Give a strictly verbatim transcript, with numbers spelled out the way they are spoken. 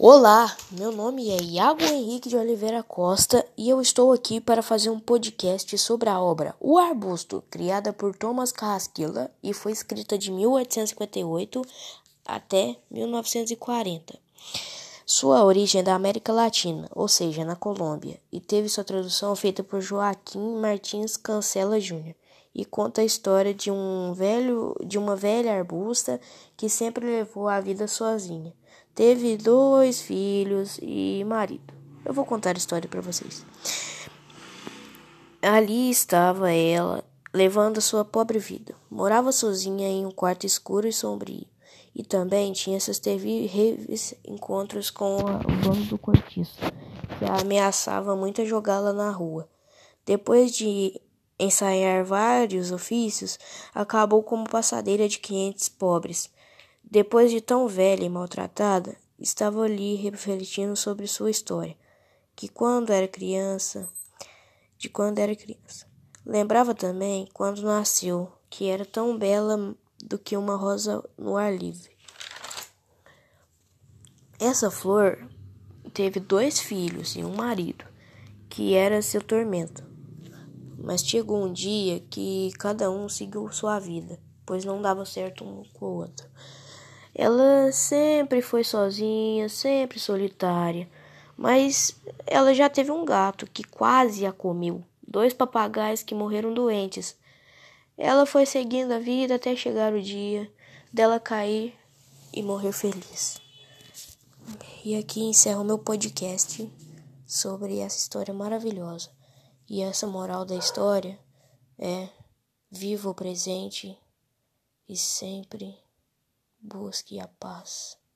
Olá, meu nome é Iago Henrique de Oliveira Costa e eu estou aqui para fazer um podcast sobre a obra O Arbusto, criada por Thomas Carrasquilla e foi escrita de mil oitocentos e cinquenta e oito até mil novecentos e quarenta. Sua origem é da América Latina, ou seja, na Colômbia, e teve sua tradução feita por Joaquim Martins Cancela Júnior e conta a história de, um velho, de uma velha arbusta que sempre levou a vida sozinha. Teve dois filhos e marido. Eu vou contar a história para vocês. Ali estava ela, levando a sua pobre vida. Morava sozinha em um quarto escuro e sombrio. E também tinha seus terríveis encontros com o dono do cortiço, que a ameaçava muito a jogá-la na rua. Depois de ensaiar vários ofícios, acabou como passadeira de clientes pobres. Depois de tão velha e maltratada, estava ali refletindo sobre sua história, que quando era criança, de quando era criança. Lembrava também quando nasceu, que era tão bela do que uma rosa no ar livre. Essa flor teve dois filhos e um marido, que era seu tormento. Mas chegou um dia que cada um seguiu sua vida, pois não dava certo um com o outro. Ela sempre foi sozinha, sempre solitária, mas ela já teve um gato que quase a comeu, dois papagaios que morreram doentes. Ela foi seguindo a vida até chegar o dia dela cair e morrer feliz. E aqui encerro meu podcast sobre essa história maravilhosa. E essa moral da história é: viva o presente e sempre busque a paz.